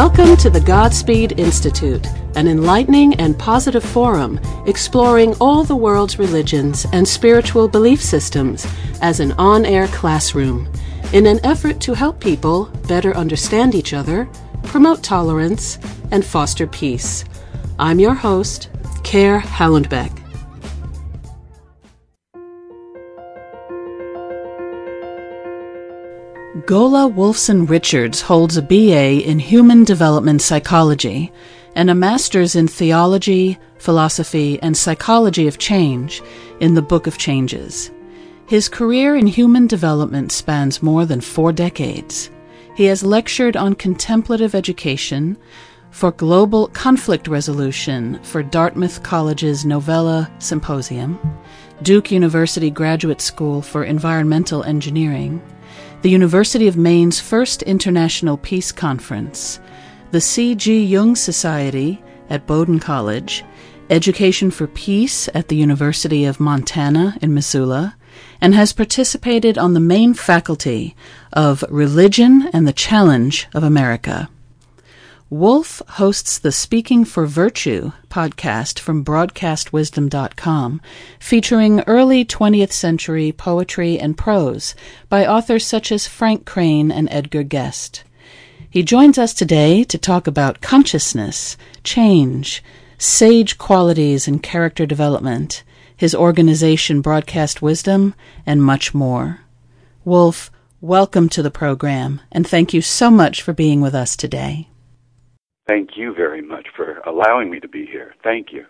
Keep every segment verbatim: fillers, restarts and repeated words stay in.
Welcome to the Godspeed Institute, an enlightening and positive forum exploring all the world's religions and spiritual belief systems as an on-air classroom in an effort to help people better understand each other, promote tolerance, and foster peace. I'm your host, Caer Hallenbeck. Gola Wolfson Richards holds a B A in Human Development Psychology and a Master's in Theology, Philosophy, and Psychology of Change in The Book of Changes. His career in human development spans more than four decades. He has lectured on contemplative education, for global conflict resolution for Dartmouth College's Novela Symposium, Duke University Graduate School for Environmental Engineering, the University of Maine's first International Peace Conference, the C G Jung Society at Bowdoin College, Education for Peace at the University of Montana in Missoula, and has participated on the Maine faculty of Religion and the Challenge of America. Wolf hosts the Speaking for Virtue podcast from broadcast wisdom dot com, featuring early twentieth century poetry and prose by authors such as Frank Crane and Edgar Guest. He joins us today to talk about consciousness, change, sage qualities and character development, his organization Broadcast Wisdom, and much more. Wolf, welcome to the program, and thank you so much for being with us today. Thank you very much for allowing me to be here. Thank you.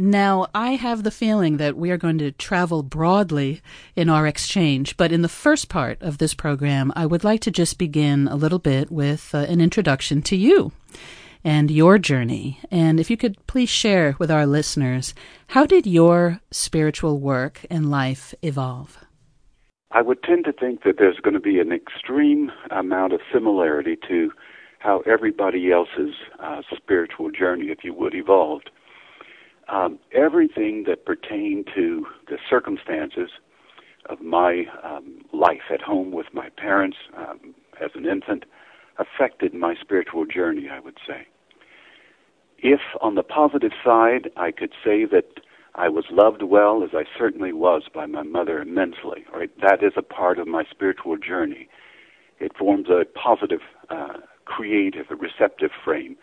Now, I have the feeling that we are going to travel broadly in our exchange, but in the first part of this program, I would like to just begin a little bit with uh, an introduction to you and your journey. And if you could please share with our listeners, how did your spiritual work and life evolve? I would tend to think that there's going to be an extreme amount of similarity to how everybody else's uh, spiritual journey, if you would, evolved. Um, everything that pertained to the circumstances of my um, life at home with my parents um, as an infant affected my spiritual journey, I would say. If on the positive side, I could say that I was loved well, as I certainly was by my mother immensely, right? That is a part of my spiritual journey. It forms a positive uh creative, a receptive frame.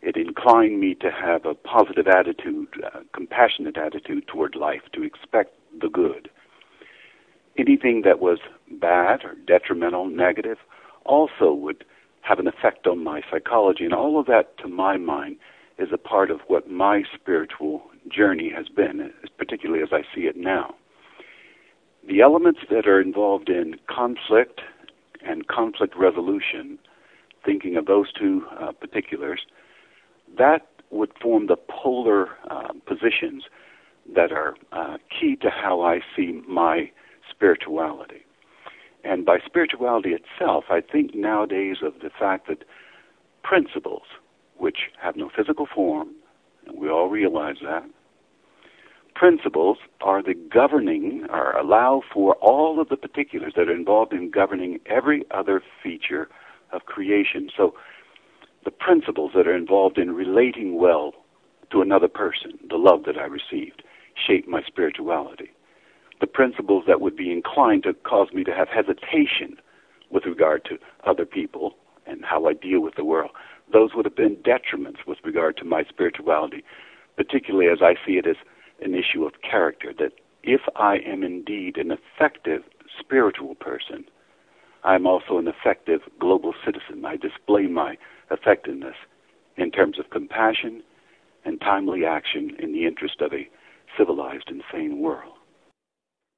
It inclined me to have a positive attitude, a compassionate attitude toward life, to expect the good. Anything that was bad or detrimental, negative, also would have an effect on my psychology, and all of that, to my mind, is a part of what my spiritual journey has been, particularly as I see it now. The elements that are involved in conflict and conflict resolution, thinking of those two uh, particulars, that would form the polar uh, positions that are uh, key to how I see my spirituality. And by spirituality itself, I think nowadays of the fact that principles, which have no physical form, and we all realize that, principles are the governing, or allow for all of the particulars that are involved in governing every other feature of creation. So the principles that are involved in relating well to another person, the love that I received, shaped my spirituality. The principles that would be inclined to cause me to have hesitation with regard to other people and how I deal with the world, those would have been detriments with regard to my spirituality, particularly as I see it as an issue of character, that if I am indeed an effective spiritual person, I'm also an effective global citizen. I display my effectiveness in terms of compassion and timely action in the interest of a civilized and sane world.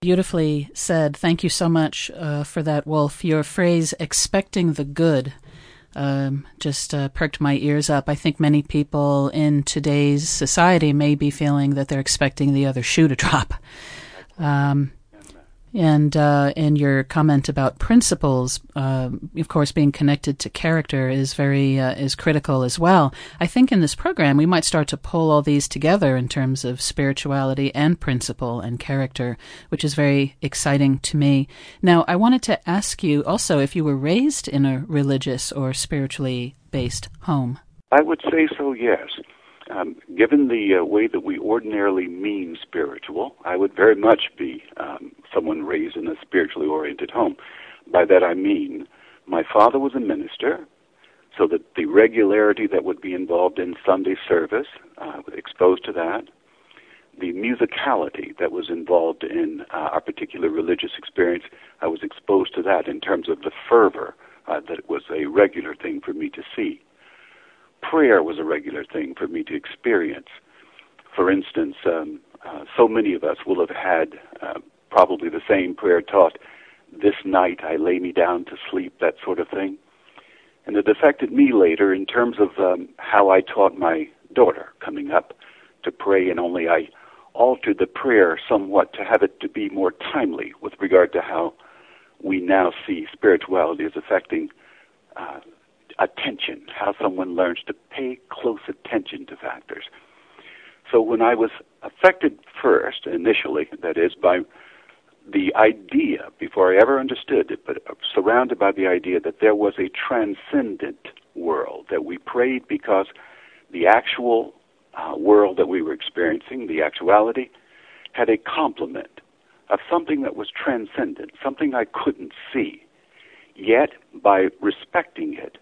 Beautifully said. Thank you so much uh, for that, Wolf. Your phrase, expecting the good, um, just uh, perked my ears up. I think many people in today's society may be feeling that they're expecting the other shoe to drop. Um And uh, and your comment about principles, uh, of course, being connected to character is very uh, is critical as well. I think in this program we might start to pull all these together in terms of spirituality and principle and character, which is very exciting to me. Now, I wanted to ask you also if you were raised in a religious or spiritually based home. I would say so, yes. Um, given the uh, way that we ordinarily mean spiritual, I would very much be um, someone raised in a spiritually oriented home. By that I mean, my father was a minister, so that the regularity that would be involved in Sunday service, I uh, was exposed to that. The musicality that was involved in uh, our particular religious experience, I was exposed to that in terms of the fervor uh, that it was a regular thing for me to see. Prayer was a regular thing for me to experience. For instance, um, uh, so many of us will have had uh, probably the same prayer taught, this night I lay me down to sleep, that sort of thing. And it affected me later in terms of um, how I taught my daughter coming up to pray, and only I altered the prayer somewhat to have it to be more timely with regard to how we now see spirituality as affecting uh attention, how someone learns to pay close attention to factors. So when I was affected first, initially, that is, by the idea, before I ever understood it, but surrounded by the idea that there was a transcendent world, that we prayed because the actual uh, world that we were experiencing, the actuality, had a complement of something that was transcendent, something I couldn't see. Yet, by respecting it,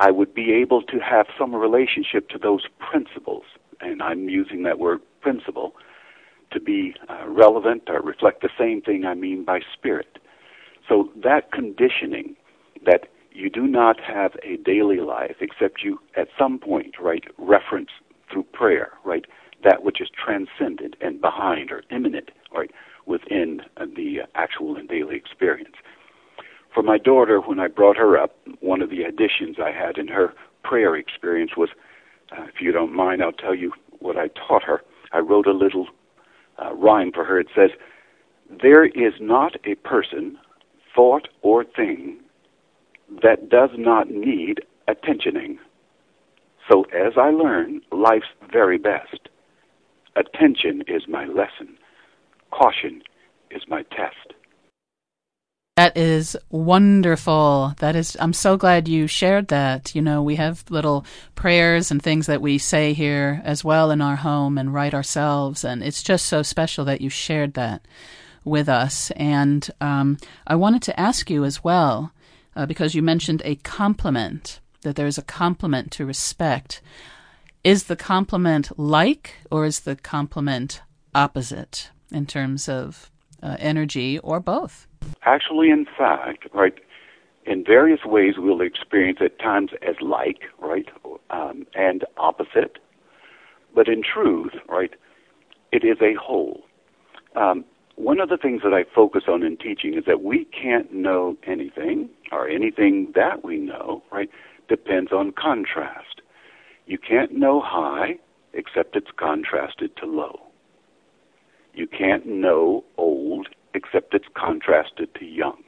I would be able to have some relationship to those principles, and I'm using that word principle to be uh, relevant or reflect the same thing I mean by spirit. So that conditioning that you do not have a daily life except you at some point, right, reference through prayer, right, that which is transcendent and behind or imminent, right, within the actual and daily experience. For my daughter, when I brought her up, one of the additions I had in her prayer experience was, uh, if you don't mind, I'll tell you what I taught her. I wrote a little uh, rhyme for her. It says, there is not a person, thought, or thing that does not need attentioning. So as I learn life's very best, attention is my lesson. Caution is my test. That is wonderful. That is, I'm so glad you shared that. You know, we have little prayers and things that we say here as well in our home and write ourselves. And it's just so special that you shared that with us. And um, I wanted to ask you as well, uh, because you mentioned a compliment, that there is a compliment to respect. Is the compliment like, or is the compliment opposite in terms of uh, energy, or both? Actually, in fact, right, in various ways we'll experience at times as like, right, um, and opposite. But in truth, right, it is a whole. Um, one of the things that I focus on in teaching is that we can't know anything, or anything that we know, right, depends on contrast. You can't know high except it's contrasted to low. You can't know old except it's contrasted to young.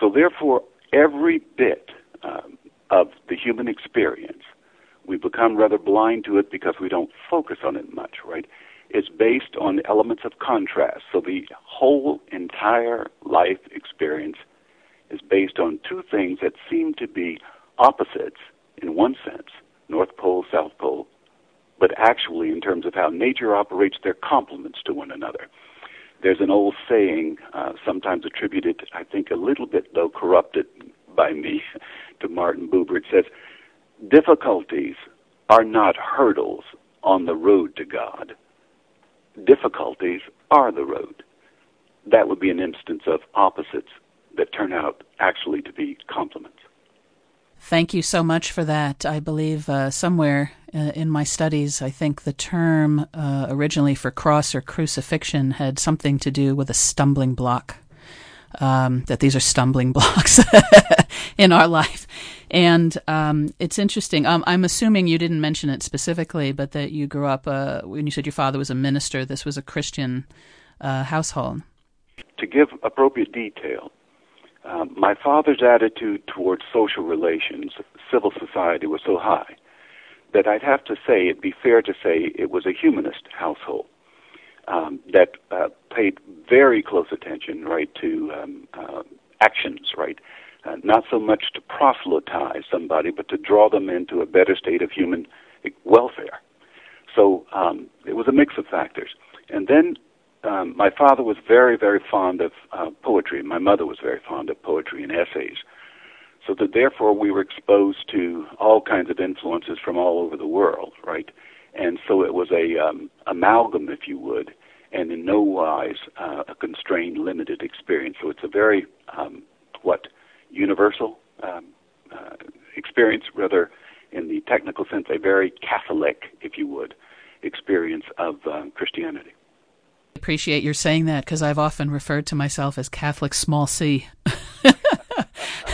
So therefore, every bit um, of the human experience, we become rather blind to it because we don't focus on it much, right? It's based on elements of contrast. So the whole entire life experience is based on two things that seem to be opposites in one sense, North Pole, South Pole, but actually in terms of how nature operates, they're complements to one another. There's an old saying, uh, sometimes attributed, I think a little bit, though corrupted by me, to Martin Buber. It says, difficulties are not hurdles on the road to God. Difficulties are the road. That would be an instance of opposites that turn out actually to be complements. Thank you so much for that. I believe uh, somewhere uh, in my studies, I think the term uh, originally for cross or crucifixion had something to do with a stumbling block, um, that these are stumbling blocks in our life. And um, it's interesting. Um, I'm assuming you didn't mention it specifically, but that you grew up, uh, when you said your father was a minister, this was a Christian uh, household. To give appropriate detail, uh, my father's attitude towards social relations, civil society, was so high that I'd have to say, it'd be fair to say, it was a humanist household um, that uh, paid very close attention, right, to um, uh, actions, right, uh, not so much to proselytize somebody, but to draw them into a better state of human welfare. So um, it was a mix of factors. And then um, my father was very, very fond of uh, poetry. My mother was very fond of poetry and essays. So that therefore we were exposed to all kinds of influences from all over the world, right? And so it was a um, amalgam, if you would, and in no wise uh, a constrained, limited experience. So it's a very, um, what, universal um, uh, experience, rather in the technical sense, a very Catholic, if you would, experience of um, Christianity. I appreciate your saying that, because I've often referred to myself as Catholic small c.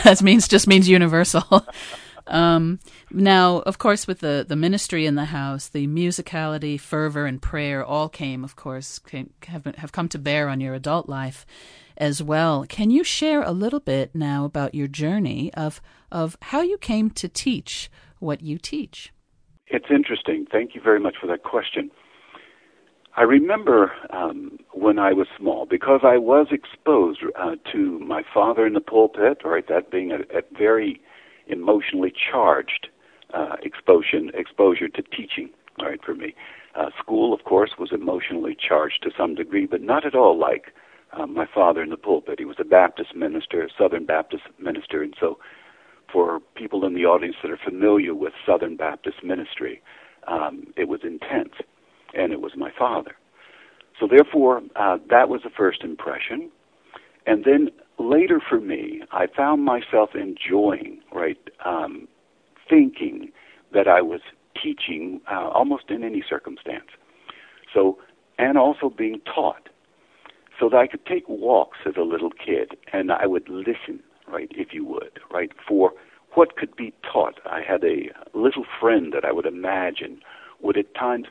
That means just means universal. um, now, of course, with the, the ministry in the house, the musicality, fervor, and prayer all came, of course, came, have been, have come to bear on your adult life as well. Can you share a little bit now about your journey of of how you came to teach what you teach? It's interesting. Thank you very much for that question. I remember um, when I was small, because I was exposed uh, to my father in the pulpit, right, that being a, a very emotionally charged uh, exposure, exposure to teaching, right, for me. Uh, school, of course, was emotionally charged to some degree, but not at all like uh, my father in the pulpit. He was a Baptist minister, Southern Baptist minister, and so for people in the audience that are familiar with Southern Baptist ministry, um, it was intense. And it was my father. So therefore, uh, that was the first impression. And then later for me, I found myself enjoying, right, um, thinking that I was teaching uh, almost in any circumstance. So, and also being taught. So that I could take walks as a little kid, and I would listen, right, if you would, right, for what could be taught. I had a little friend that I would imagine would at times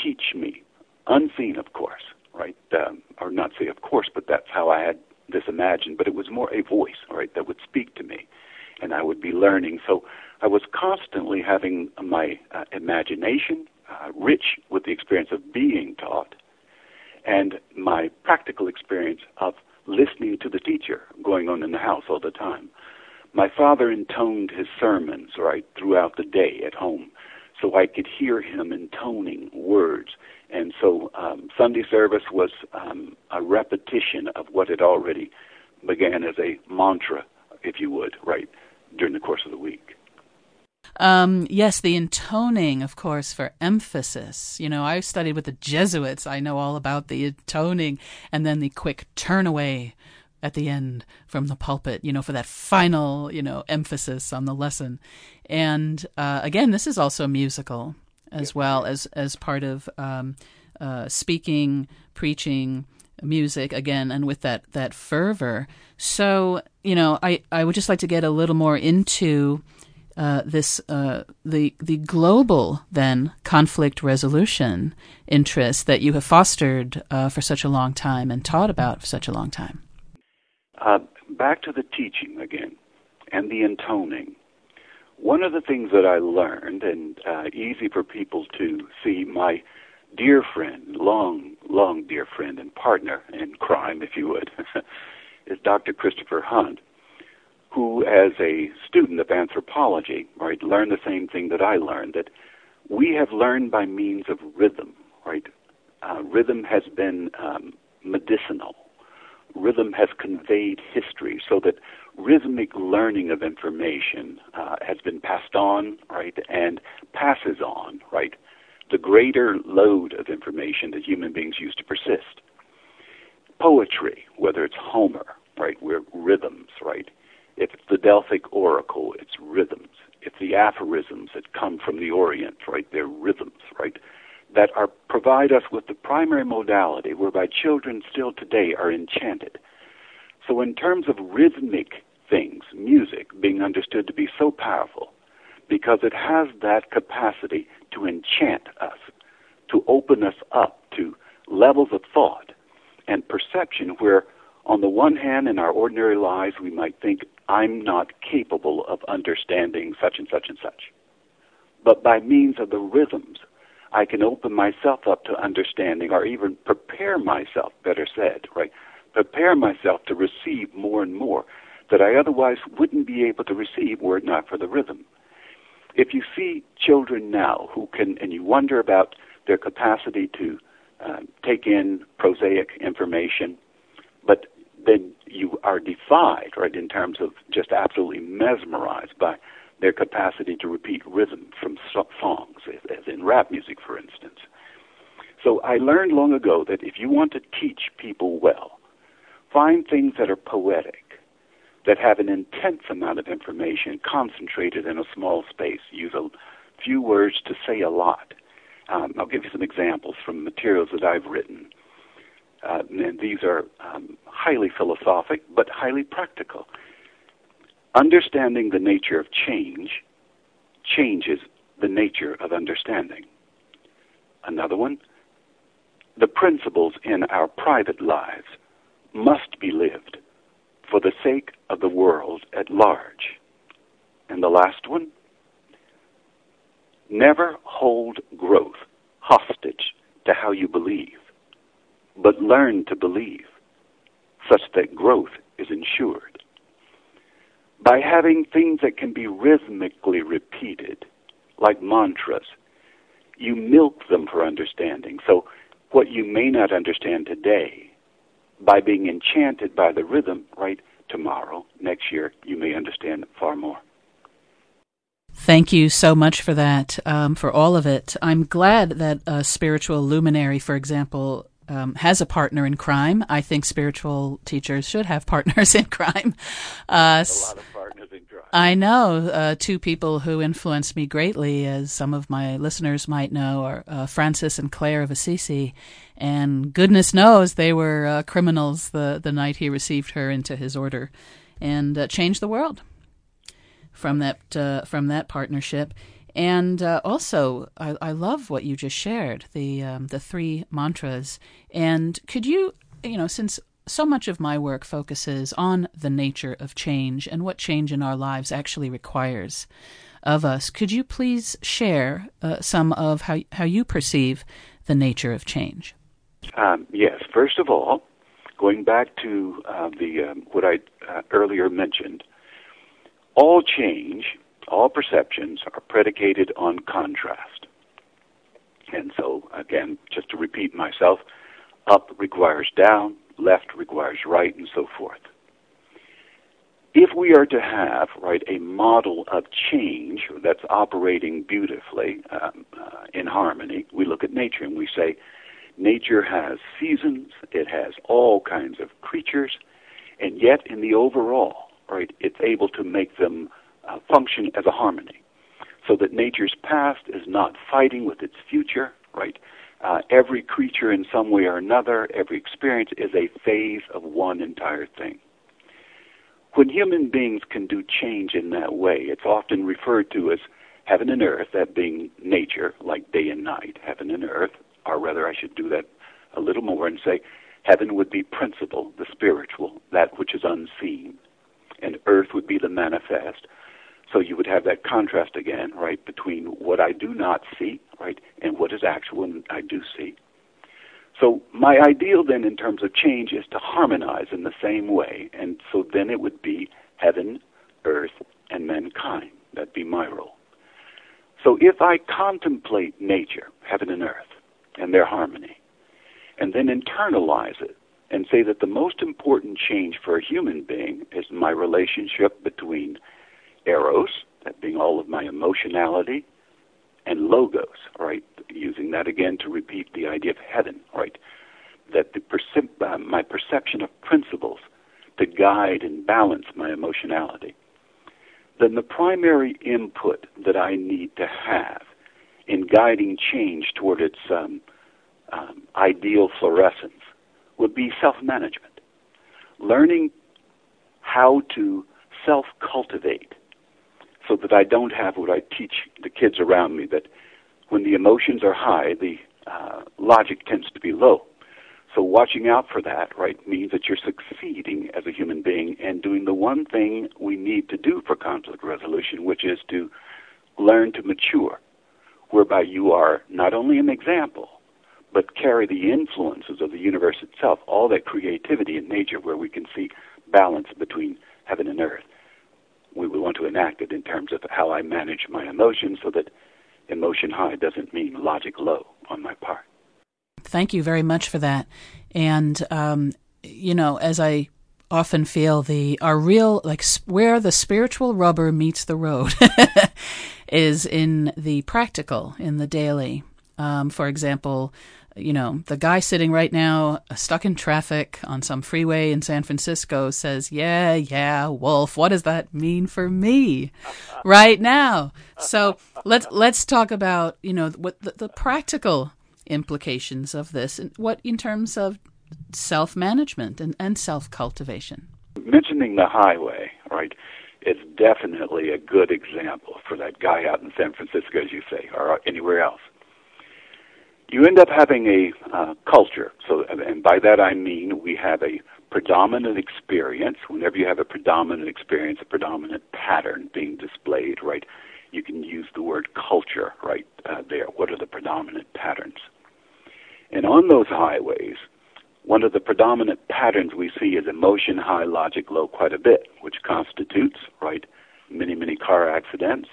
teach me, unseen, of course, right, um, or not say of course, but that's how I had this imagined, but it was more a voice, right, that would speak to me, and I would be learning. So I was constantly having my uh, imagination uh, rich with the experience of being taught, and my practical experience of listening to the teacher going on in the house all the time. My father intoned his sermons, right, throughout the day at home, so I could hear him intoning words. And so um, Sunday service was um, a repetition of what had already began as a mantra, if you would, right, during the course of the week. Um, yes, the intoning, of course, for emphasis. You know, I studied with the Jesuits. I know all about the intoning and then the quick turn away at the end from the pulpit, you know, for that final, you know, emphasis on the lesson. And uh, again, this is also musical as yeah. well as, as part of um, uh, speaking, preaching, music, again, and with that, that fervor. So, you know, I, I would just like to get a little more into uh, this, uh, the, the global, then, conflict resolution interest that you have fostered uh, for such a long time and taught about for such a long time. Uh, back to the teaching again and the intoning. One of the things that I learned, and uh, easy for people to see, my dear friend, long, long dear friend and partner in crime, if you would, is Doctor Christopher Hunt, who as a student of anthropology, right, learned the same thing that I learned, that we have learned by means of rhythm, right? Uh, rhythm has been um, medicinal. Rhythm has conveyed history, so that rhythmic learning of information uh, has been passed on, right, and passes on, right, the greater load of information that human beings use to persist. Poetry, whether it's Homer, right, we're rhythms, right. If it's the Delphic Oracle, it's rhythms. If the aphorisms that come from the Orient, right, they're rhythms, right, that are provide us with the primary modality whereby children still today are enchanted. So in terms of rhythmic things, music being understood to be so powerful because it has that capacity to enchant us, to open us up to levels of thought and perception where On the one hand, in our ordinary lives, we might think, I'm not capable of understanding such and such and such. But by means of the rhythms, I can open myself up to understanding, or even prepare myself, better said, right? Prepare myself to receive more and more that I otherwise wouldn't be able to receive were it not for the rhythm. If you see children now who can, and you wonder about their capacity to uh, take in prosaic information, but then you are defied, right, in terms of just absolutely mesmerized by their capacity to repeat rhythm from songs, as in rap music, for instance. So I learned long ago that if you want to teach people well, find things that are poetic, that have an intense amount of information concentrated in a small space. Use a few words to say a lot. Um, I'll give you some examples from materials that I've written. Uh, and these are um, highly philosophic, but highly practical. Understanding the nature of change changes the nature of understanding. Another one, the principles in our private lives must be lived for the sake of the world at large. And the last one, never hold growth hostage to how you believe, but learn to believe such that growth is ensured. By having things that can be rhythmically repeated, like mantras, you milk them for understanding. So what you may not understand today, by being enchanted by the rhythm, right, tomorrow, next year, you may understand far more. Thank you so much for that, um, for all of it. I'm glad that a spiritual luminary, for example, Um, has a partner in crime. I think spiritual teachers should have partners in crime. Uh, a lot of partners in crime. I know uh, two people who influenced me greatly, as some of my listeners might know, are uh, Francis and Claire of Assisi. And goodness knows they were uh, criminals the, the night he received her into his order, and uh, changed the world from that, uh, from that partnership. And uh, also, I, I love what you just shared, the um, the three mantras. And could you, you know, since so much of my work focuses on the nature of change and what change in our lives actually requires of us, could you please share uh, some of how, how you perceive the nature of change? Um, yes. First of all, going back to uh, the um, what I uh, earlier mentioned, all change, all perceptions are predicated on contrast. And so, again, just to repeat myself, up requires down, left requires right, and so forth. If we are to have, right, a model of change that's operating beautifully um, uh, in harmony, we look at nature and we say, nature has seasons, it has all kinds of creatures, and yet in the overall, right, it's able to make them Uh, function as a harmony, so that nature's past is not fighting with its future, right? Uh, every creature in some way or another, every experience is a phase of one entire thing. When human beings can do change in that way, it's often referred to as heaven and earth, that being nature, like day and night, heaven and earth, or rather I should do that a little more and say heaven would be principle, the spiritual, that which is unseen, and earth would be the manifest. So you would have that contrast again, right, between what I do not see, right, and what is actual and I do see. So my ideal then in terms of change is to harmonize in the same way, and so then it would be heaven, earth, and mankind. That'd be my role. So if I contemplate nature, heaven and earth, and their harmony, and then internalize it and say that the most important change for a human being is my relationship between eros, that being all of my emotionality, and logos, right? Using that again to repeat the idea of heaven, right? That the percep- uh, my perception of principles to guide and balance my emotionality. Then the primary input that I need to have in guiding change toward its um, um, ideal fluorescence would be self-management. Learning how to self-cultivate, so that I don't have what I teach the kids around me, that when the emotions are high, the uh, logic tends to be low. So watching out for that, right, means that you're succeeding as a human being and doing the one thing we need to do for conflict resolution, which is to learn to mature, whereby you are not only an example, but carry the influences of the universe itself, all that creativity in nature where we can see balance between heaven and earth. We would want to enact it in terms of how I manage my emotions so that emotion high doesn't mean logic low on my part. Thank you very much for that. And, um, you know, as I often feel, the our real, like where the spiritual rubber meets the road is in the practical, in the daily. Um, for example, you know, the guy sitting right now stuck in traffic on some freeway in San Francisco says, yeah, yeah, Wolf, what does that mean for me right now? So let's let's talk about, you know, what the, the practical implications of this and what in terms of self-management and, and self-cultivation. Mentioning the highway, right, is definitely a good example for that guy out in San Francisco, as you say, or anywhere else. You end up having a uh, culture, so, and by that I mean we have a predominant experience. Whenever you have a predominant experience, a predominant pattern being displayed, right, you can use the word culture right uh, there. What are the predominant patterns? And on those highways, one of the predominant patterns we see is emotion high, logic low quite a bit, which constitutes, right, many, many car accidents,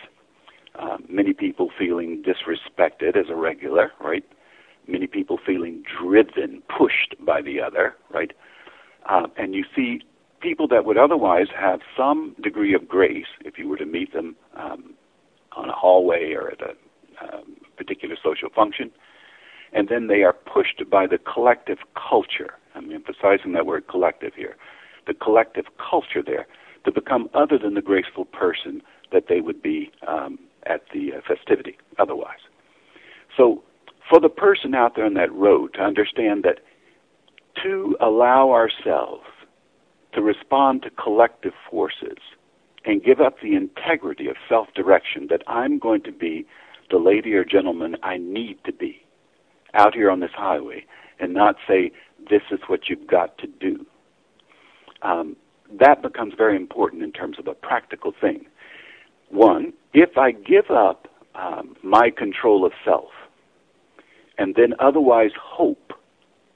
uh, many people feeling disrespected as a regular, right, many people feeling driven, pushed by the other, right? Uh, and you see people that would otherwise have some degree of grace, if you were to meet them um, on a hallway or at a um, particular social function, and then they are pushed by the collective culture. I'm emphasizing that word collective here. The collective culture there to become other than the graceful person that they would be um, at the uh, festivity otherwise. So, for the person out there on that road to understand that to allow ourselves to respond to collective forces and give up the integrity of self-direction that I'm going to be the lady or gentleman I need to be out here on this highway and not say, this is what you've got to do. Um, that becomes very important in terms of a practical thing. One, if I give up um, my control of self, and then otherwise hope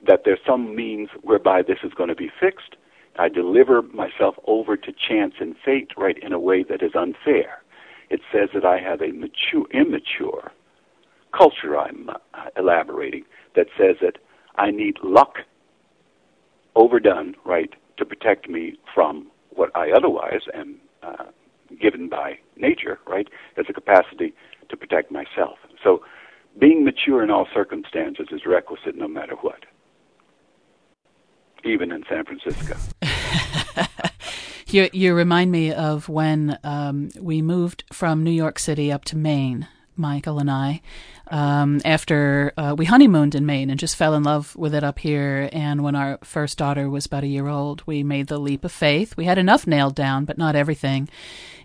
that there's some means whereby this is going to be fixed, I deliver myself over to chance and fate, right, in a way that is unfair. It says that I have a mature, immature culture I'm uh, elaborating that says that I need luck overdone, right, to protect me from what I otherwise am uh, given by nature, right, as a capacity to protect myself. So, being mature in all circumstances is requisite no matter what, even in San Francisco. you, you remind me of when um, we moved from New York City up to Maine, Michael and I, um, after uh, we honeymooned in Maine and just fell in love with it up here. And when our first daughter was about a year old, we made the leap of faith. We had enough nailed down, but not everything.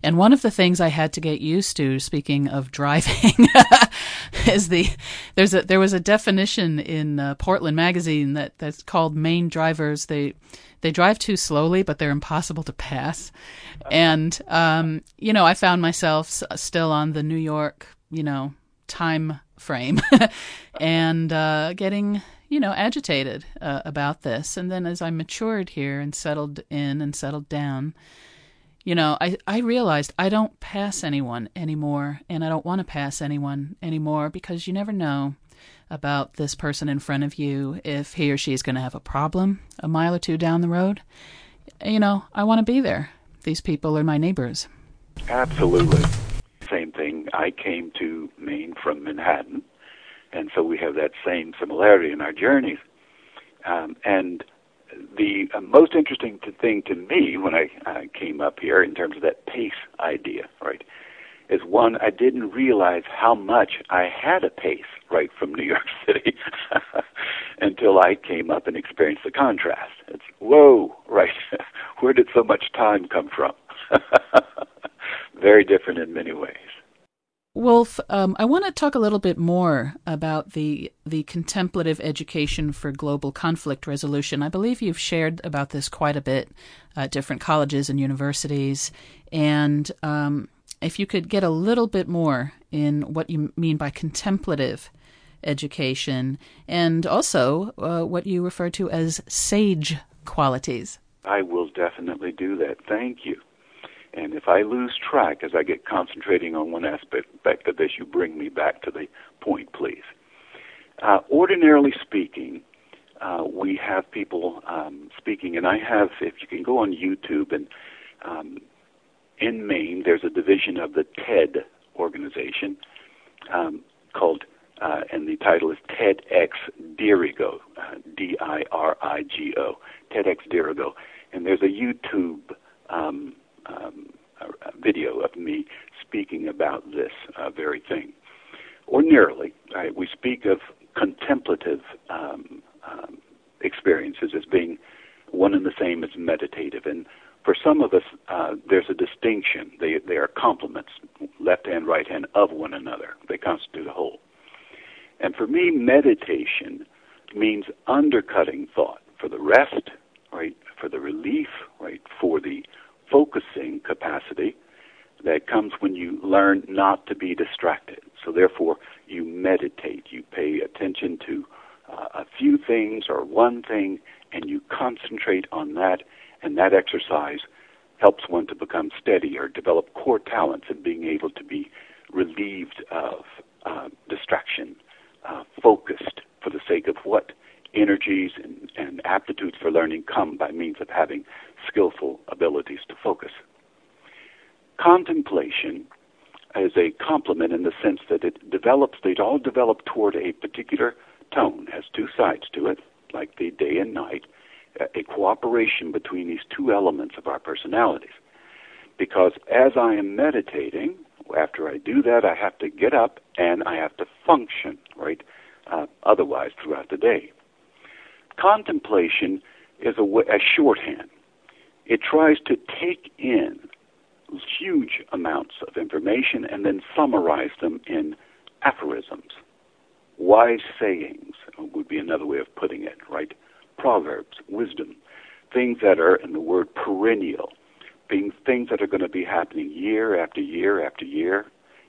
And one of the things I had to get used to, speaking of driving, is the there's a there was a definition in uh, Portland Magazine that, that's called Maine drivers. They they drive too slowly, but they're impossible to pass. And um, you know, I found myself still on the New York, you know, time frame and uh, getting, you know, agitated uh, about this. And then as I matured here and settled in and settled down, you know, I, I realized I don't pass anyone anymore, and I don't want to pass anyone anymore, because you never know about this person in front of you if he or she is going to have a problem a mile or two down the road. You know, I want to be there. These people are my neighbors. Absolutely. Same thing. I came to Maine from Manhattan, and so we have that same similarity in our journeys. Um, and the most interesting thing to me when I uh, came up here in terms of that pace idea, right, is one, I didn't realize how much I had a pace, right, from New York City until I came up and experienced the contrast. It's, whoa, right, where did so much time come from? Very different in many ways. Wolf, um, I want to talk a little bit more about the the Contemplative Education for Global Conflict Resolution. I believe you've shared about this quite a bit at different colleges and universities. And um, if you could get a little bit more in what you mean by contemplative education and also uh, what you refer to as sage qualities. I will definitely do that. Thank you. And if I lose track as I get concentrating on one aspect of this, you bring me back to the point, please. Uh, ordinarily speaking, uh, we have people um, speaking, and I have, if you can go on YouTube, and um, in Maine, there's a division of the TED organization um, called, uh, and the title is TEDxDirigo, uh, D I R I G O, TEDxDirigo. And there's a YouTube um Um, a, a video of me speaking about this uh, very thing. Ordinarily, right, we speak of contemplative um, um, experiences as being one and the same as meditative. And for some of us, uh, there's a distinction. They, they are complements, left hand, right hand, of one another. They constitute a whole. And for me, meditation means undercutting thought for the rest, right, for the relief, right, for the focusing capacity that comes when you learn not to be distracted. So therefore, you meditate. You pay attention to uh, a few things or one thing, and you concentrate on that, and that exercise helps one to become steady or develop core talents in being able to be relieved of uh, distraction, uh, focused for the sake of what energies and, and aptitudes for learning come by means of having skillful abilities to focus. Contemplation is a complement in the sense that it develops, they all develop toward a particular tone, has two sides to it, like the day and night, a cooperation between these two elements of our personalities. Because as I am meditating, after I do that, I have to get up and I have to function, right, uh, otherwise throughout the day. Contemplation is a, way, a shorthand. It tries to take in huge amounts of information and then summarize them in aphorisms. Wise sayings would be another way of putting it, right? Proverbs, wisdom, things that are, in the word perennial, being things that are going to be happening year after year after year,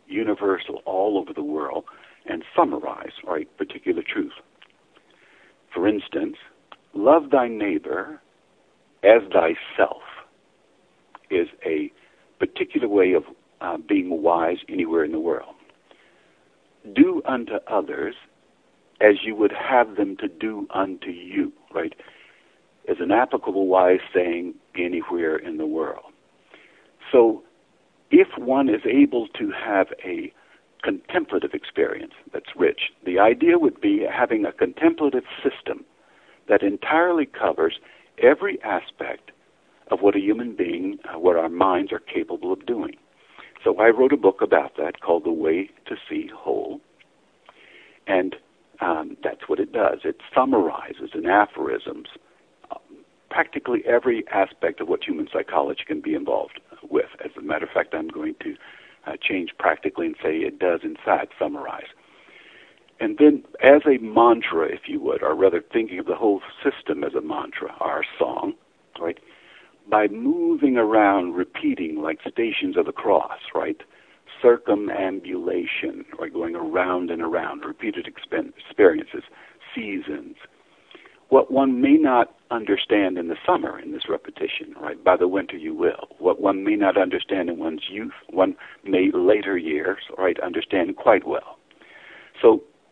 universal all over the world, and summarize, right, particular truth. For instance, love thy neighbor as thyself is a particular way of uh, being wise anywhere in the world. Do unto others as you would have them to do unto you, right, is an applicable wise saying anywhere in the world. So if one is able to have a contemplative experience that's rich, the idea would be having a contemplative system that entirely covers every aspect of what a human being, uh, what our minds are capable of doing. So I wrote a book about that called The Way to See Whole, and um, that's what it does. It summarizes in aphorisms um, practically every aspect of what human psychology can be involved with. As a matter of fact, I'm going to Uh, change practically and say it does, in fact, summarize. And then as a mantra, if you would, or rather thinking of the whole system as a mantra, our song, right, by moving around, repeating like stations of the cross, right, circumambulation, right, going around and around, repeated experiences, seasons, what one may not understand in the summer in this repetition, right? By the winter you will. What one may not understand in one's youth, one may later years, right, understand quite well. So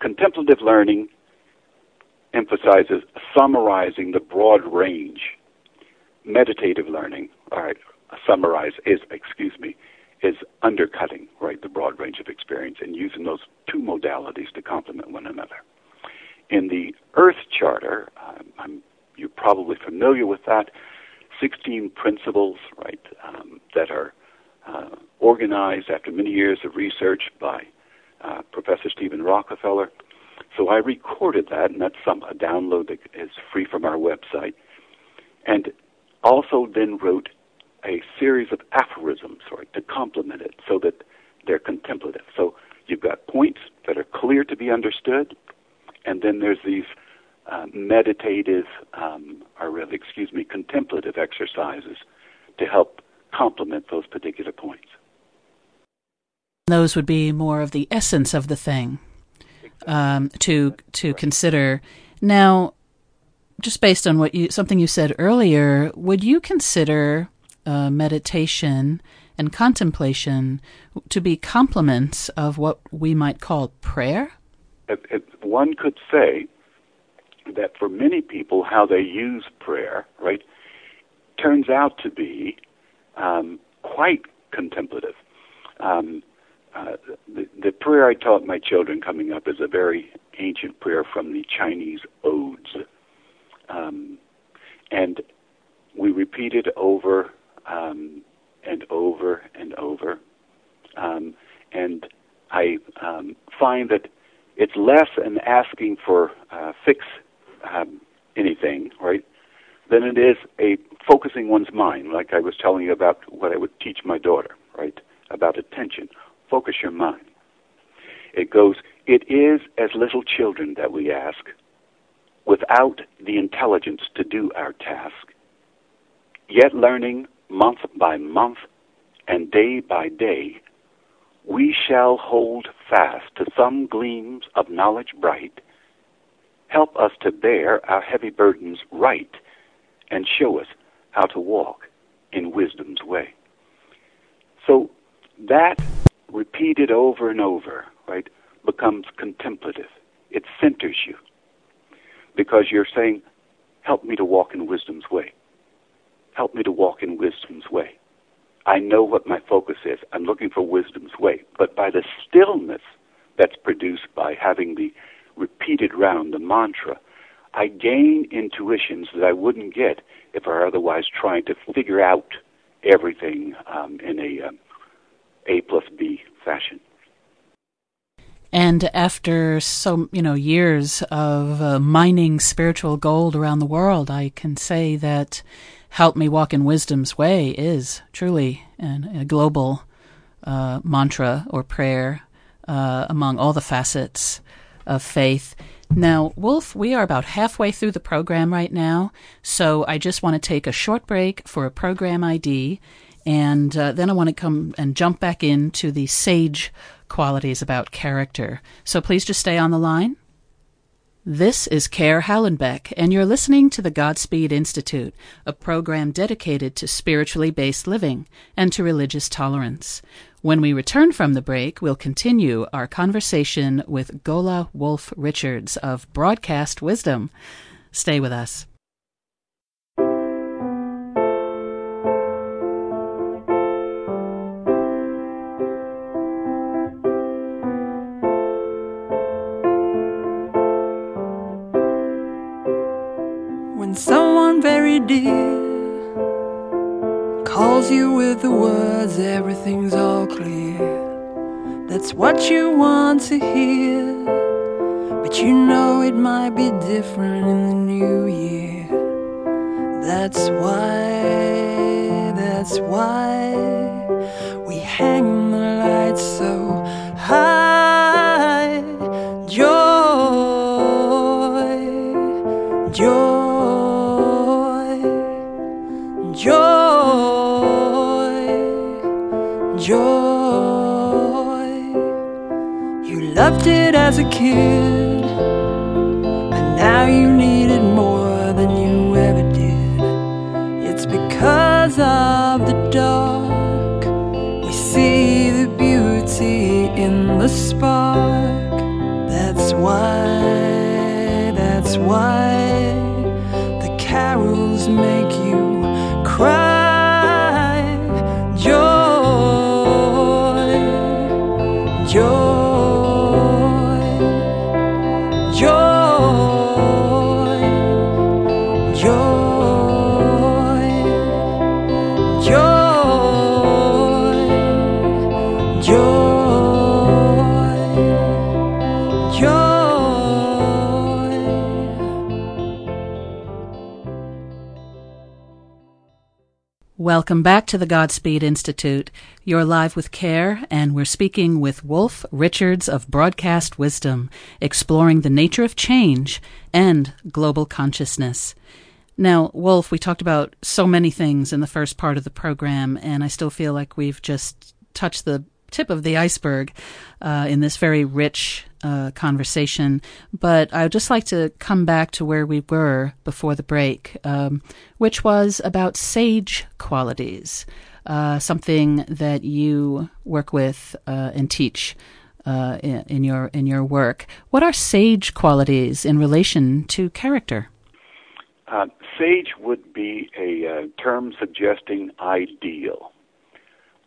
contemplative learning emphasizes summarizing the broad range. Meditative learning, all right, summarize is, excuse me, is undercutting, right, the broad range of experience and using those two modalities to complement one another. In the Earth Charter, um, I'm, you're probably familiar with that, sixteen principles, right, um, that are uh, organized after many years of research by uh, Professor Stephen Rockefeller. So I recorded that, and that's some, a download that is free from our website, and also then wrote a series of aphorisms, right, to complement it so that they're contemplative. So You've got points that are clear to be understood, and then there's these uh, meditative, um, or really, excuse me, contemplative exercises to help complement those particular points. Those would be more of the essence of the thing um, to to consider. Now, just based on what you something you said earlier, would you consider uh, meditation and contemplation to be complements of what we might call prayer? It, it, one could say that for many people, how they use prayer, right, turns out to be um, quite contemplative. Um, uh, the, the prayer I taught my children coming up is a very ancient prayer from the Chinese odes, um, and we repeat it over um, and over and over, um, and I um, find that it's less an asking for uh, fix um, anything, right, than it is a focusing one's mind, like I was telling you about what I would teach my daughter, right, about attention. Focus your mind. It goes, it is as little children that we ask, without the intelligence to do our task, yet learning month by month and day by day, we shall hold fast to some gleams of knowledge bright, help us to bear our heavy burdens right, and show us how to walk in wisdom's way. So that, repeated over and over, right, becomes contemplative. It centers you because you're saying, help me to walk in wisdom's way. Help me to walk in wisdom's way. I know what my focus is. I'm looking for wisdom's way. But by the stillness that's produced by having the repeated round, the mantra, I gain intuitions that I wouldn't get if I were otherwise trying to figure out everything um, in a um, A plus B fashion. And after so you know years of uh, mining spiritual gold around the world, I can say that "Help me walk in wisdom's way" is truly an, a global uh, mantra or prayer uh, among all the facets of faith. Now, Wolf, we are about halfway through the program right now, so I just want to take a short break for a program I D. And uh, then I want to come and jump back into the sage qualities about character. So please just stay on the line. This is Caer Hallenbeck, and you're listening to the Godspeed Institute, a program dedicated to spiritually based living and to religious tolerance. When we return from the break, we'll continue our conversation with Gola Wolf Richards of Broadcast Wisdom. Stay with us. Someone very dear calls you with the words, everything's all clear. That's what you want to hear, but you know it might be different in the new year. That's why, that's why we hang the lights so high. Joy, joy, joy. You loved it as a kid, and now you need it more than you ever did. It's because of the dark we see the beauty in the spark. That's why, that's why the carols make you cry. Joy, Welcome back to the Godspeed Institute. You're live with Caer, and we're speaking with Wolf Richards of Broadcast Wisdom, exploring the nature of change and global consciousness. Now, Wolf, we talked about so many things in the first part of the program, and I still feel like we've just touched the tip of the iceberg uh, in this very rich uh, conversation. But I would just like to come back to where we were before the break, um, which was about sage qualities, uh, something that you work with uh, and teach uh, in, in your in your work. What are sage qualities in relation to character? Uh, sage would be a uh, term suggesting ideal.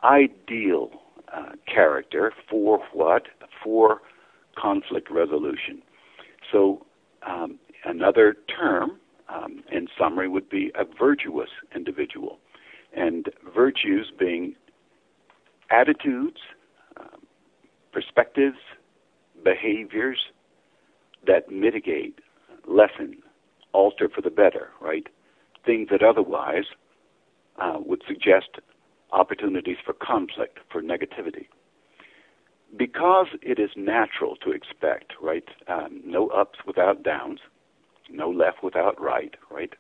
Ideal. Uh, character for what? For conflict resolution. So um, another term um, in summary would be a virtuous individual, and virtues being attitudes, uh, perspectives, behaviors that mitigate, lessen, alter for the better, right? Things that otherwise uh, would suggest opportunities for conflict, for negativity. Because it is natural to expect, right, um, no ups without downs, no left without right, right,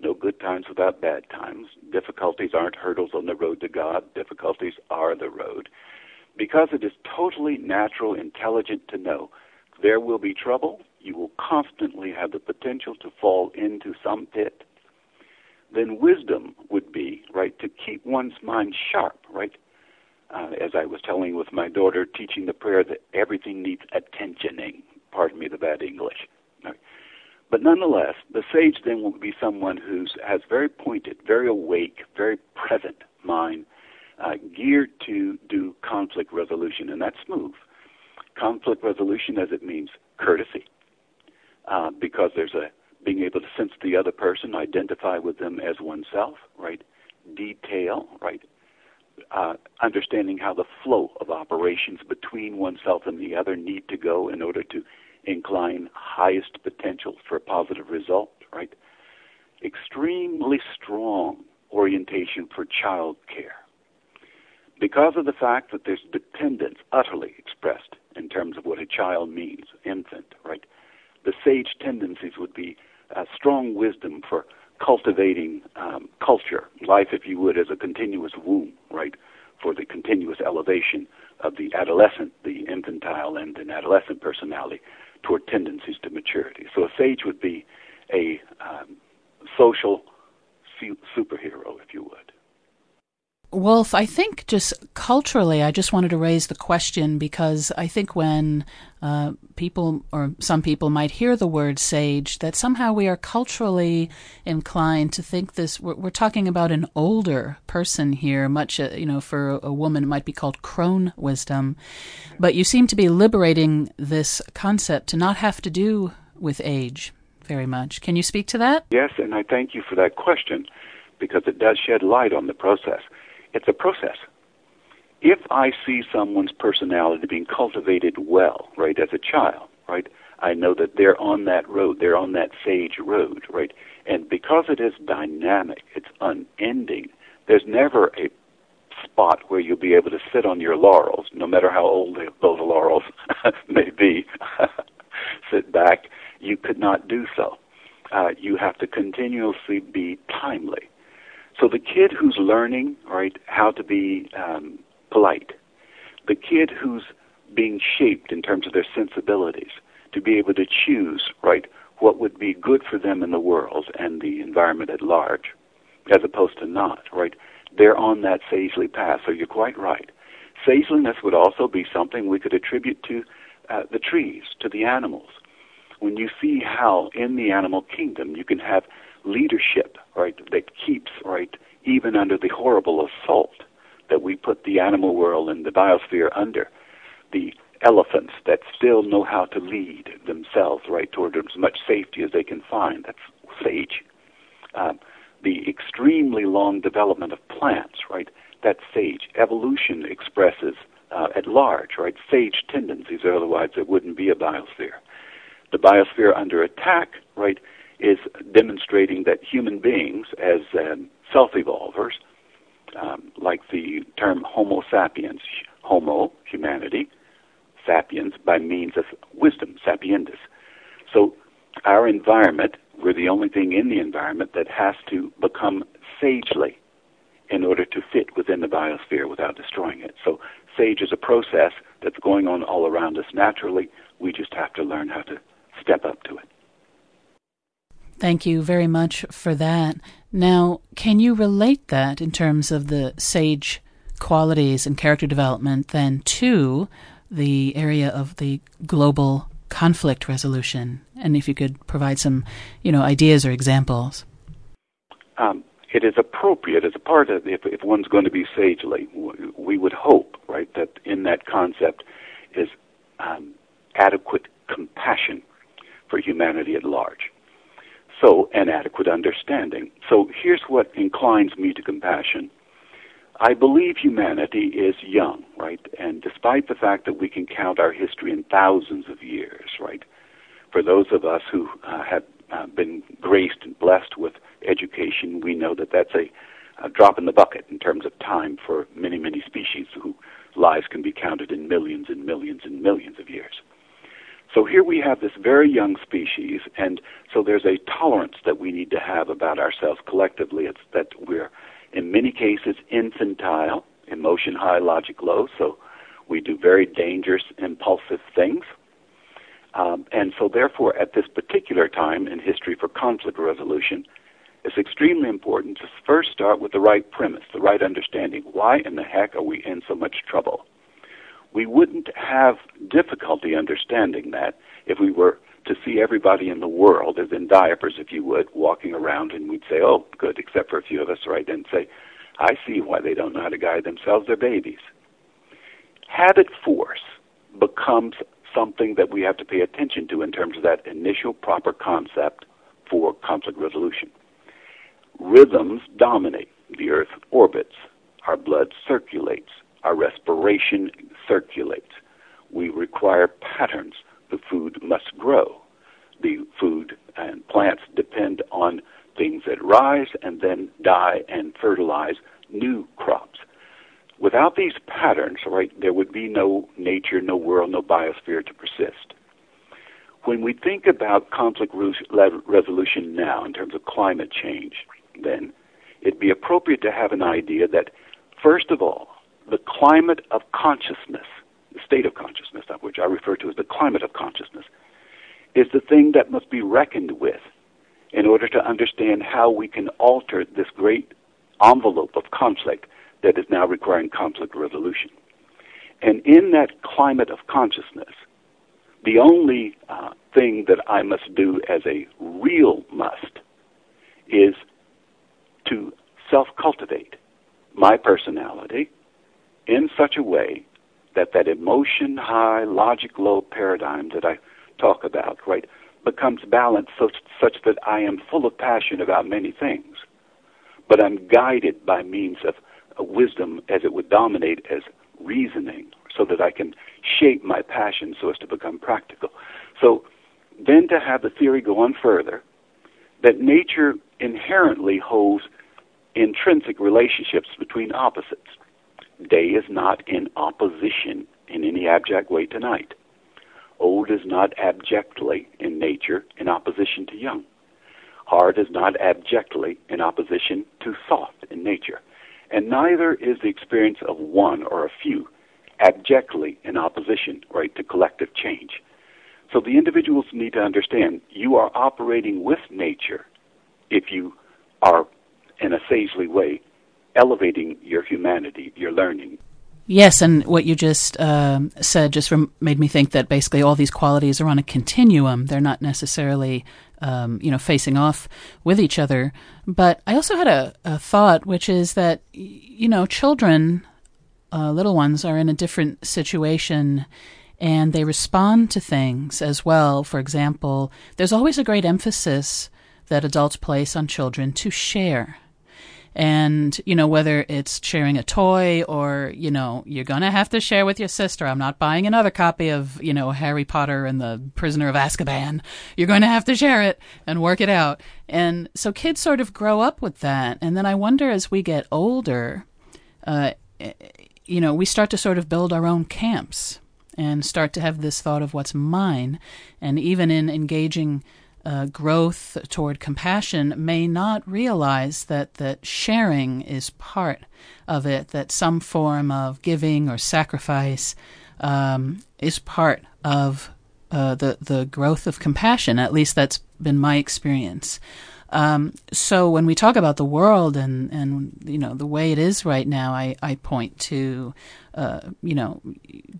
no good times without bad times, difficulties aren't hurdles on the road to God, difficulties are the road. Because it is totally natural, intelligent to know there will be trouble, you will constantly have the potential to fall into some pit. Then wisdom would be, right, to keep one's mind sharp, right? Uh, as I was telling with my daughter, teaching the prayer that everything needs attentioning. Pardon me the bad English. Right? But nonetheless, the sage then would be someone who has very pointed, very awake, very present mind, uh, geared to do conflict resolution, and that's smooth. Conflict resolution as it means courtesy, uh, because there's a being able to sense the other person, identify with them as oneself, right? Detail, right? Uh, understanding how the flow of operations between oneself and the other need to go in order to incline highest potential for a positive result, right? Extremely strong orientation for child care. Because of the fact that there's dependence utterly expressed in terms of what a child means, infant, right? The sage tendencies would be Uh, strong wisdom for cultivating um, culture, life, if you would, as a continuous womb, right, for the continuous elevation of the adolescent, the infantile and an adolescent personality toward tendencies to maturity. So a sage would be a um, social su- superhero, if you would. Wolf, I think just culturally, I just wanted to raise the question because I think when uh, people or some people might hear the word sage, that somehow we are culturally inclined to think this. We're, we're talking about an older person here, much, uh, you know, for a woman, it might be called crone wisdom. But you seem to be liberating this concept to not have to do with age very much. Can you speak to that? Yes, and I thank you for that question because it does shed light on the process. It's a process. If I see someone's personality being cultivated well, right, as a child, right, I know that they're on that road, they're on that sage road, right, and because it is dynamic, it's unending, there's never a spot where you'll be able to sit on your laurels, no matter how old those laurels may be, sit back, you could not do so. Uh, you have to continuously be timely. So the kid who's learning, right, how to be um, polite, the kid who's being shaped in terms of their sensibilities to be able to choose, right, what would be good for them in the world and the environment at large, as opposed to not, right, they're on that sagely path. So you're quite right. Sageliness would also be something we could attribute to uh, the trees, to the animals. When you see how in the animal kingdom you can have leadership, right, that keeps, right, even under the horrible assault that we put the animal world and the biosphere under, the elephants that still know how to lead themselves, right, toward as much safety as they can find, that's sage. Um, the extremely long development of plants, right, that's sage. Evolution expresses uh, at large, right, sage tendencies, otherwise there wouldn't be a biosphere. The biosphere under attack, right, is demonstrating that human beings, as um, self-evolvers, the term Homo sapiens, Homo, humanity, sapiens, by means of wisdom, sapiendis. So our environment, we're the only thing in the environment that has to become sagely in order to fit within the biosphere without destroying it. So sage is a process that's going on all around us naturally. We just have to learn how to step up to it. Thank you very much for that. Now, can you relate that in terms of the sage qualities and character development then to the area of the global conflict resolution? And if you could provide some, you know, ideas or examples. Um, it is appropriate as a part of, if, if one's going to be sagely, we would hope, right, that in that concept is um, adequate compassion for humanity at large. So, an adequate understanding. So, here's what inclines me to compassion. I believe humanity is young, right? And despite the fact that we can count our history in thousands of years, right? For those of us who uh, have uh, been graced and blessed with education, we know that that's a, a drop in the bucket in terms of time for many, many species whose lives can be counted in millions and millions and millions of years. So here we have this very young species, and so there's a tolerance that we need to have about ourselves collectively. It's that we're, in many cases, infantile, emotion high, logic low, so we do very dangerous, impulsive things. Um, and so therefore, at this particular time in history for conflict resolution, it's extremely important to first start with the right premise, the right understanding. Why in the heck are we in so much trouble? We wouldn't have difficulty understanding that if we were to see everybody in the world as in diapers, if you would, walking around, and we'd say, oh, good, except for a few of us, right? And say, I see why they don't know how to guide themselves. They're babies. Habit force becomes something that we have to pay attention to in terms of that initial proper concept for conflict resolution. Rhythms dominate. The Earth orbits. Our blood circulates. Our respiration circulates. We require patterns. The food must grow. The food and plants depend on things that rise and then die and fertilize new crops. Without these patterns, right, there would be no nature, no world, no biosphere to persist. When we think about conflict resolution now in terms of climate change, then it'd be appropriate to have an idea that, first of all, the climate of consciousness, the state of consciousness, which I refer to as the climate of consciousness, is the thing that must be reckoned with in order to understand how we can alter this great envelope of conflict that is now requiring conflict resolution. And in that climate of consciousness, the only uh, thing that I must do as a real must is to self-cultivate my personality in such a way that that emotion high, logic low paradigm that I talk about, right, becomes balanced such, such that I am full of passion about many things, but I'm guided by means of wisdom as it would dominate as reasoning so that I can shape my passion so as to become practical. So then to have the theory go on further, that nature inherently holds intrinsic relationships between opposites. Day is not in opposition in any abject way to night. Old is not abjectly in nature in opposition to young. Hard is not abjectly in opposition to soft in nature. And neither is the experience of one or a few abjectly in opposition, right, to collective change. So the individuals need to understand you are operating with nature if you are, in a sagely way, elevating your humanity, your learning. Yes, and what you just um, said just rem- made me think that basically all these qualities are on a continuum. They're not necessarily, um, you know, facing off with each other. But I also had a, a thought, which is that, you know, children, uh, little ones, are in a different situation, and they respond to things as well. For example, there's always a great emphasis that adults place on children to share. And, you know, whether it's sharing a toy or, you know, you're going to have to share with your sister. I'm not buying another copy of, you know, Harry Potter and the Prisoner of Azkaban. You're going to have to share it and work it out. And so kids sort of grow up with that. And then I wonder as we get older, uh, you know, we start to sort of build our own camps and start to have this thought of what's mine. And even in engaging uh, growth toward compassion, may not realize that, that sharing is part of it, that some form of giving or sacrifice um, is part of uh, the, the growth of compassion. At least that's been my experience. Um, so when we talk about the world and, and, you know, the way it is right now, I, I point to, uh, you know,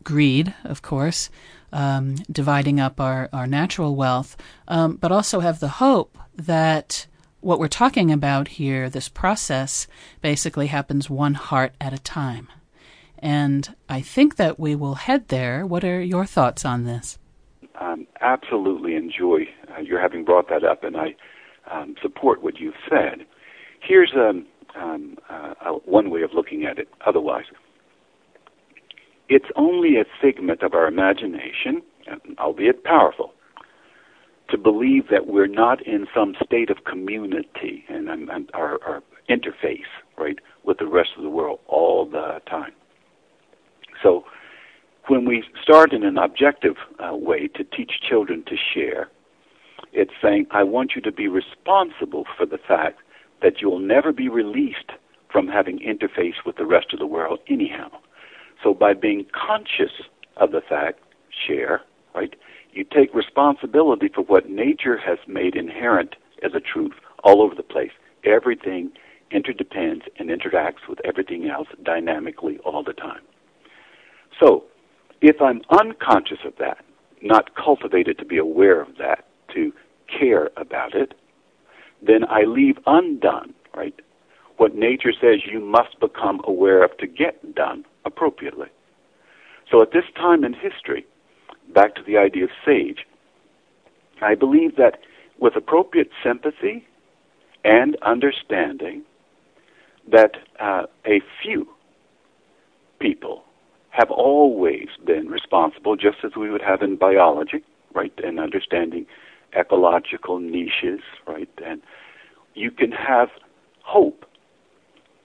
greed, of course, um, dividing up our, our natural wealth, um, but also have the hope that what we're talking about here, this process, basically happens one heart at a time. And I think that we will head there. What are your thoughts on this? Um, absolutely enjoy uh, your having brought that up, and I Um, support what you've said. Here's um, um, uh, uh, one way of looking at it otherwise. It's only a figment of our imagination, albeit powerful, to believe that we're not in some state of community and, and our, our interface, right, with the rest of the world all the time. So when we start in an objective uh, way to teach children to share, it's saying, I want you to be responsible for the fact that you'll never be released from having interface with the rest of the world anyhow. So by being conscious of the fact, share, right, you take responsibility for what nature has made inherent as a truth all over the place. Everything interdepends and interacts with everything else dynamically all the time. So if I'm unconscious of that, not cultivated to be aware of that, to care about it, then I leave undone, right, what nature says you must become aware of to get done appropriately. So at this time in history, back to the idea of sage, I believe that with appropriate sympathy and understanding that uh, a few people have always been responsible, just as we would have in biology, right, and understanding ecological niches, right? And you can have hope.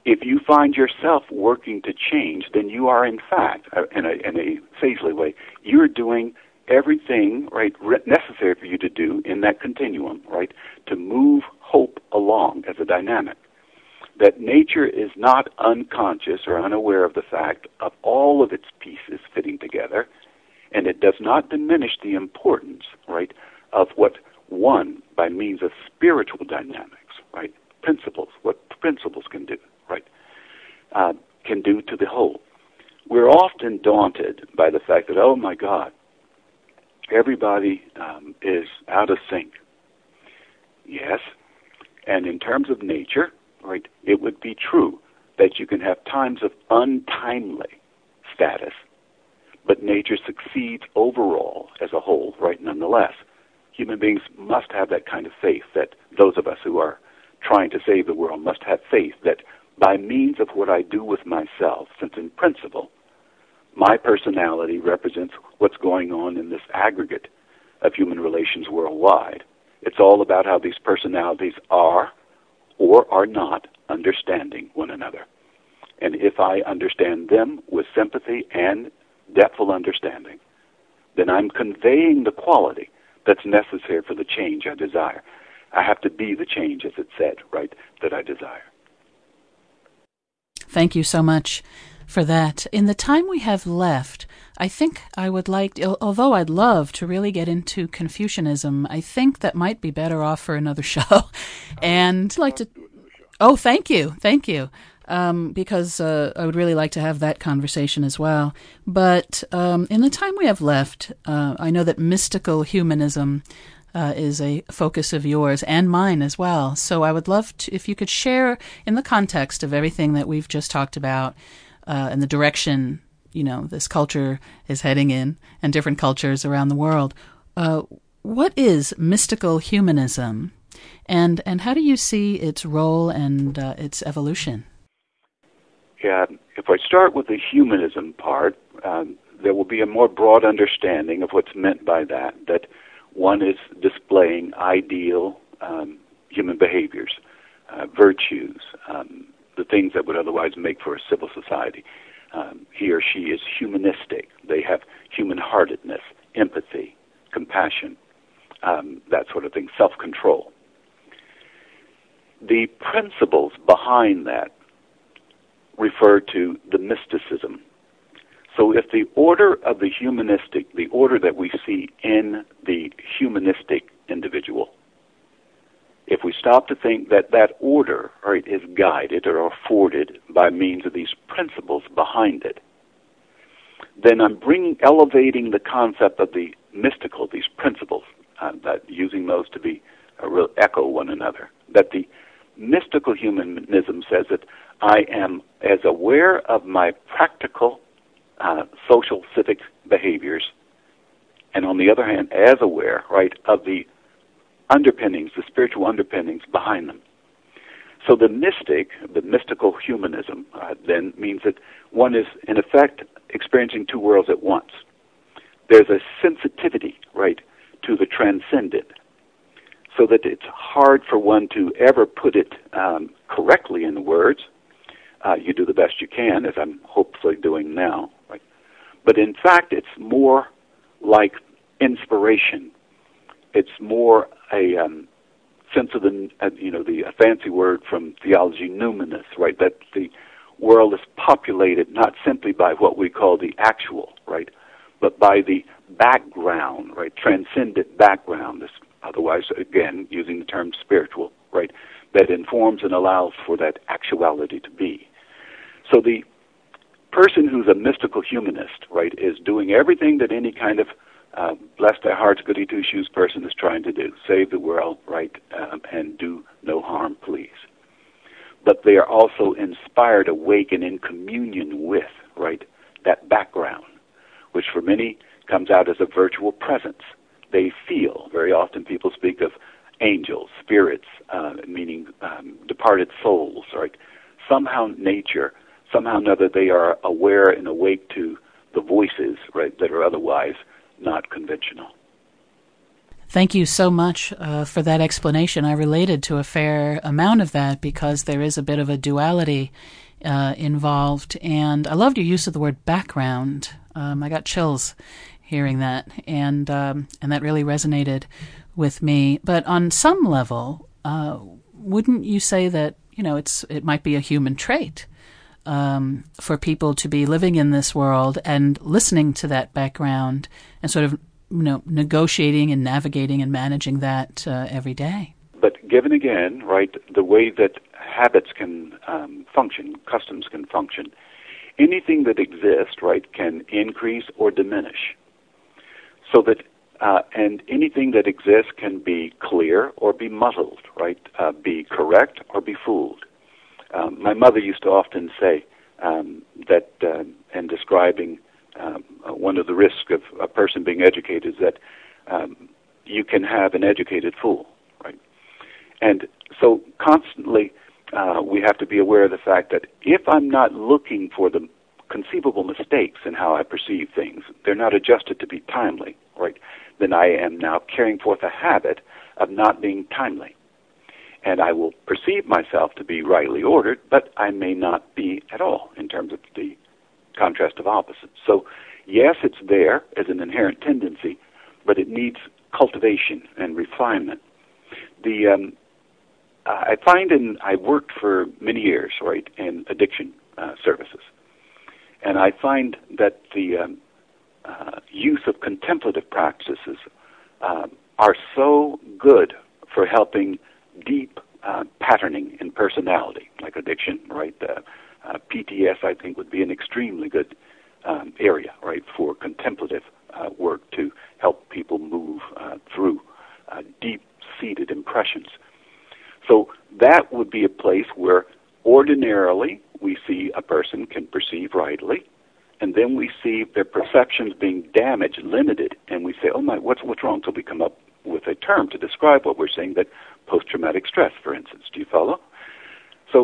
If you find yourself working to change, then you are, in fact, in a, in a Sagely way, you're doing everything, right, necessary for you to do in that continuum, right, to move hope along as a dynamic. That nature is not unconscious or unaware of the fact of all of its pieces fitting together, and it does not diminish the importance, right, of what one, by means of spiritual dynamics, right, principles, what principles can do, right, uh, can do to the whole. We're often daunted by the fact that, oh, my God, everybody um, is out of sync. Yes, and in terms of nature, right, it would be true that you can have times of untimely status, but nature succeeds overall as a whole, right, nonetheless. Human beings must have that kind of faith that those of us who are trying to save the world must have faith that by means of what I do with myself, since in principle, my personality represents what's going on in this aggregate of human relations worldwide. It's all about how these personalities are or are not understanding one another. And if I understand them with sympathy and depthful understanding, then I'm conveying the quality that's necessary for the change I desire. I have to be the change, as it said, right, that I desire. Thank you so much for that. In the time we have left, I think I would like, although I'd love to really get into Confucianism, I think that might be better off for another show. And I'd like to... Oh, thank you. Thank you. Um, because uh, I would really like to have that conversation as well. But um, in the time we have left, uh, I know that mystical humanism uh, is a focus of yours and mine as well. So I would love to, if you could share in the context of everything that we've just talked about uh, and the direction, you know, this culture is heading in and different cultures around the world. Uh, what is mystical humanism and, and how do you see its role and uh, its evolution? Yeah, if I start with the humanism part, um, there will be a more broad understanding of what's meant by that, that one is displaying ideal um, human behaviors, uh, virtues, um, the things that would otherwise make for a civil society. Um, he or she is humanistic. They have human-heartedness, empathy, compassion, um, that sort of thing, self-control. The principles behind that refer to the mysticism. So if the order of the humanistic, the order that we see in the humanistic individual, if we stop to think that that order, right, is guided or afforded by means of these principles behind it, then I'm bringing, elevating the concept of the mystical, these principles, uh, that using those to be a real echo one another, that the mystical humanism says that I am as aware of my practical uh, social civic behaviors, and on the other hand, as aware, right, of the underpinnings, the spiritual underpinnings behind them. So the mystic, the mystical humanism, uh, then means that one is, in effect, experiencing two worlds at once. There's a sensitivity, right, to the transcendent, so that it's hard for one to ever put it um, correctly in words. Uh, you do the best you can, as I'm hopefully doing now. Right? But in fact, it's more like inspiration. It's more a um, sense of the, uh, you know, the a fancy word from theology, numinous, right? That the world is populated not simply by what we call the actual, right, but by the background, right, transcendent background, this, otherwise, again, using the term spiritual, right, that informs and allows for that actuality to be. So the person who's a mystical humanist, right, is doing everything that any kind of Uh, bless their hearts, goody two shoes person is trying to do. Save the world, right, um, and do no harm, please. But they are also inspired, awake, and in communion with, right, that background, which for many comes out as a virtual presence. They feel, very often people speak of angels, spirits, uh, meaning um, departed souls, right? Somehow nature, somehow or another, they are aware and awake to the voices, right, that are otherwise not conventional. Thank you so much uh, for that explanation. I related to a fair amount of that because there is a bit of a duality uh, involved. And I loved your use of the word background. Um, I got chills hearing that, and um, and that really resonated with me. But on some level, uh, wouldn't you say that, you know, it's it might be a human trait Um, for people to be living in this world and listening to that background and sort of, you know, negotiating and navigating and managing that uh, every day? But given again, right, the way that habits can um, function, customs can function, anything that exists, right, can increase or diminish. So that, uh, and anything that exists can be clear or be muddled, right, uh, be correct or be fooled. Um, my mother used to often say um, that uh, in describing um, one of the risks of a person being educated is that um, you can have an educated fool, right? And so constantly uh, we have to be aware of the fact that if I'm not looking for the conceivable mistakes in how I perceive things, they're not adjusted to be timely, right? Then I am now carrying forth a habit of not being timely. And I will perceive myself to be rightly ordered, but I may not be at all in terms of the contrast of opposites. So, yes, it's there as an inherent tendency, but it needs cultivation and refinement. The um, I find, in I worked for many years, right, in addiction uh, services, and I find that the um, uh, use of contemplative practices uh, are so good for helping deep uh, patterning in personality, like addiction, right? Uh, uh, P T S, I think, would be an extremely good um, area, right, for contemplative uh, work to help people move uh, through uh, deep-seated impressions. So that would be a place where ordinarily we see a person can perceive rightly, and then we see their perceptions being damaged, limited, and we say, oh my, what's, what's wrong? So we come up with a term to describe what we're saying, that post-traumatic stress, for instance. Do you follow? So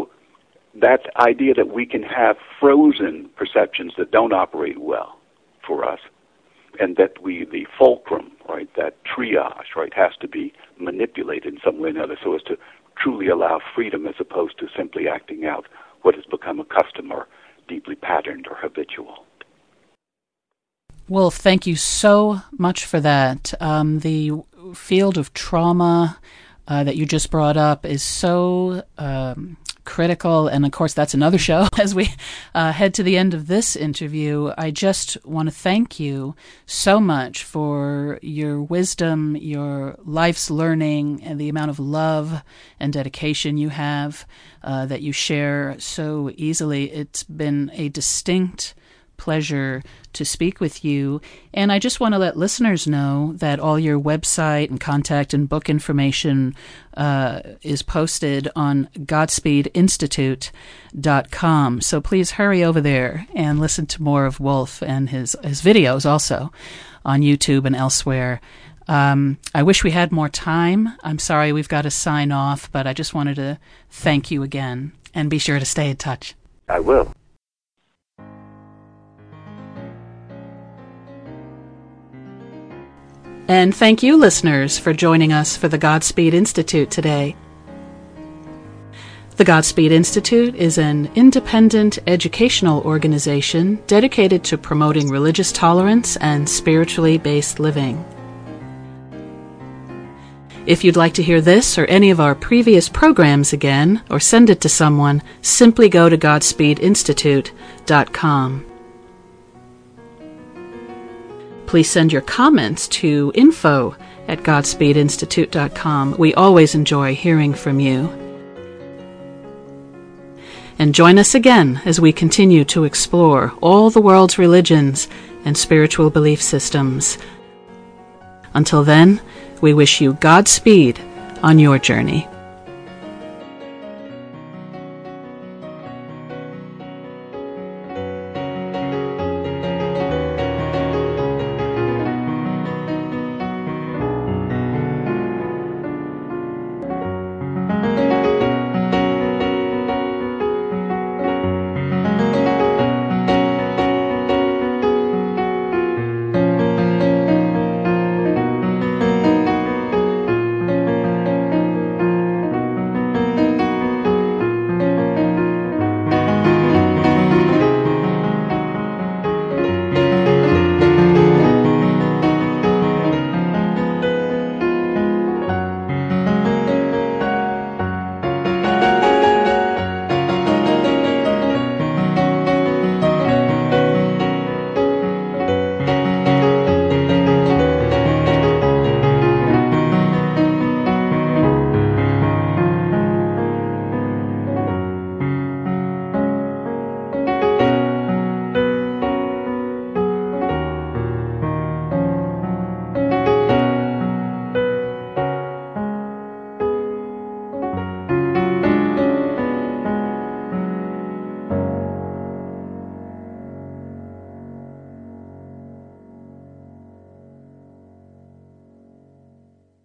that idea that we can have frozen perceptions that don't operate well for us, and that we, the fulcrum, right, that triage, right, has to be manipulated in some way or another so as to truly allow freedom as opposed to simply acting out what has become a custom or deeply patterned or habitual. Well, thank you so much for that. Um, the field of trauma uh, that you just brought up is so um, critical, and of course that's another show as we uh, head to the end of this interview. I just want to thank you so much for your wisdom, your life's learning, and the amount of love and dedication you have uh, that you share so easily. It's been a distinct pleasure to speak with you, and I just want to let listeners know that all your website and contact and book information uh, is posted on Godspeed Institute dot com, so please hurry over there and listen to more of Wolf and his, his videos also on YouTube and elsewhere. Um, I wish we had more time. I'm sorry we've got to sign off, but I just wanted to thank you again, and be sure to stay in touch. I will. And thank you, listeners, for joining us for the Godspeed Institute today. The Godspeed Institute is an independent educational organization dedicated to promoting religious tolerance and spiritually based living. If you'd like to hear this or any of our previous programs again, or send it to someone, simply go to Godspeed Institute dot com. Please send your comments to info at Godspeed Institute dot com. We always enjoy hearing from you. And join us again as we continue to explore all the world's religions and spiritual belief systems. Until then, we wish you Godspeed on your journey.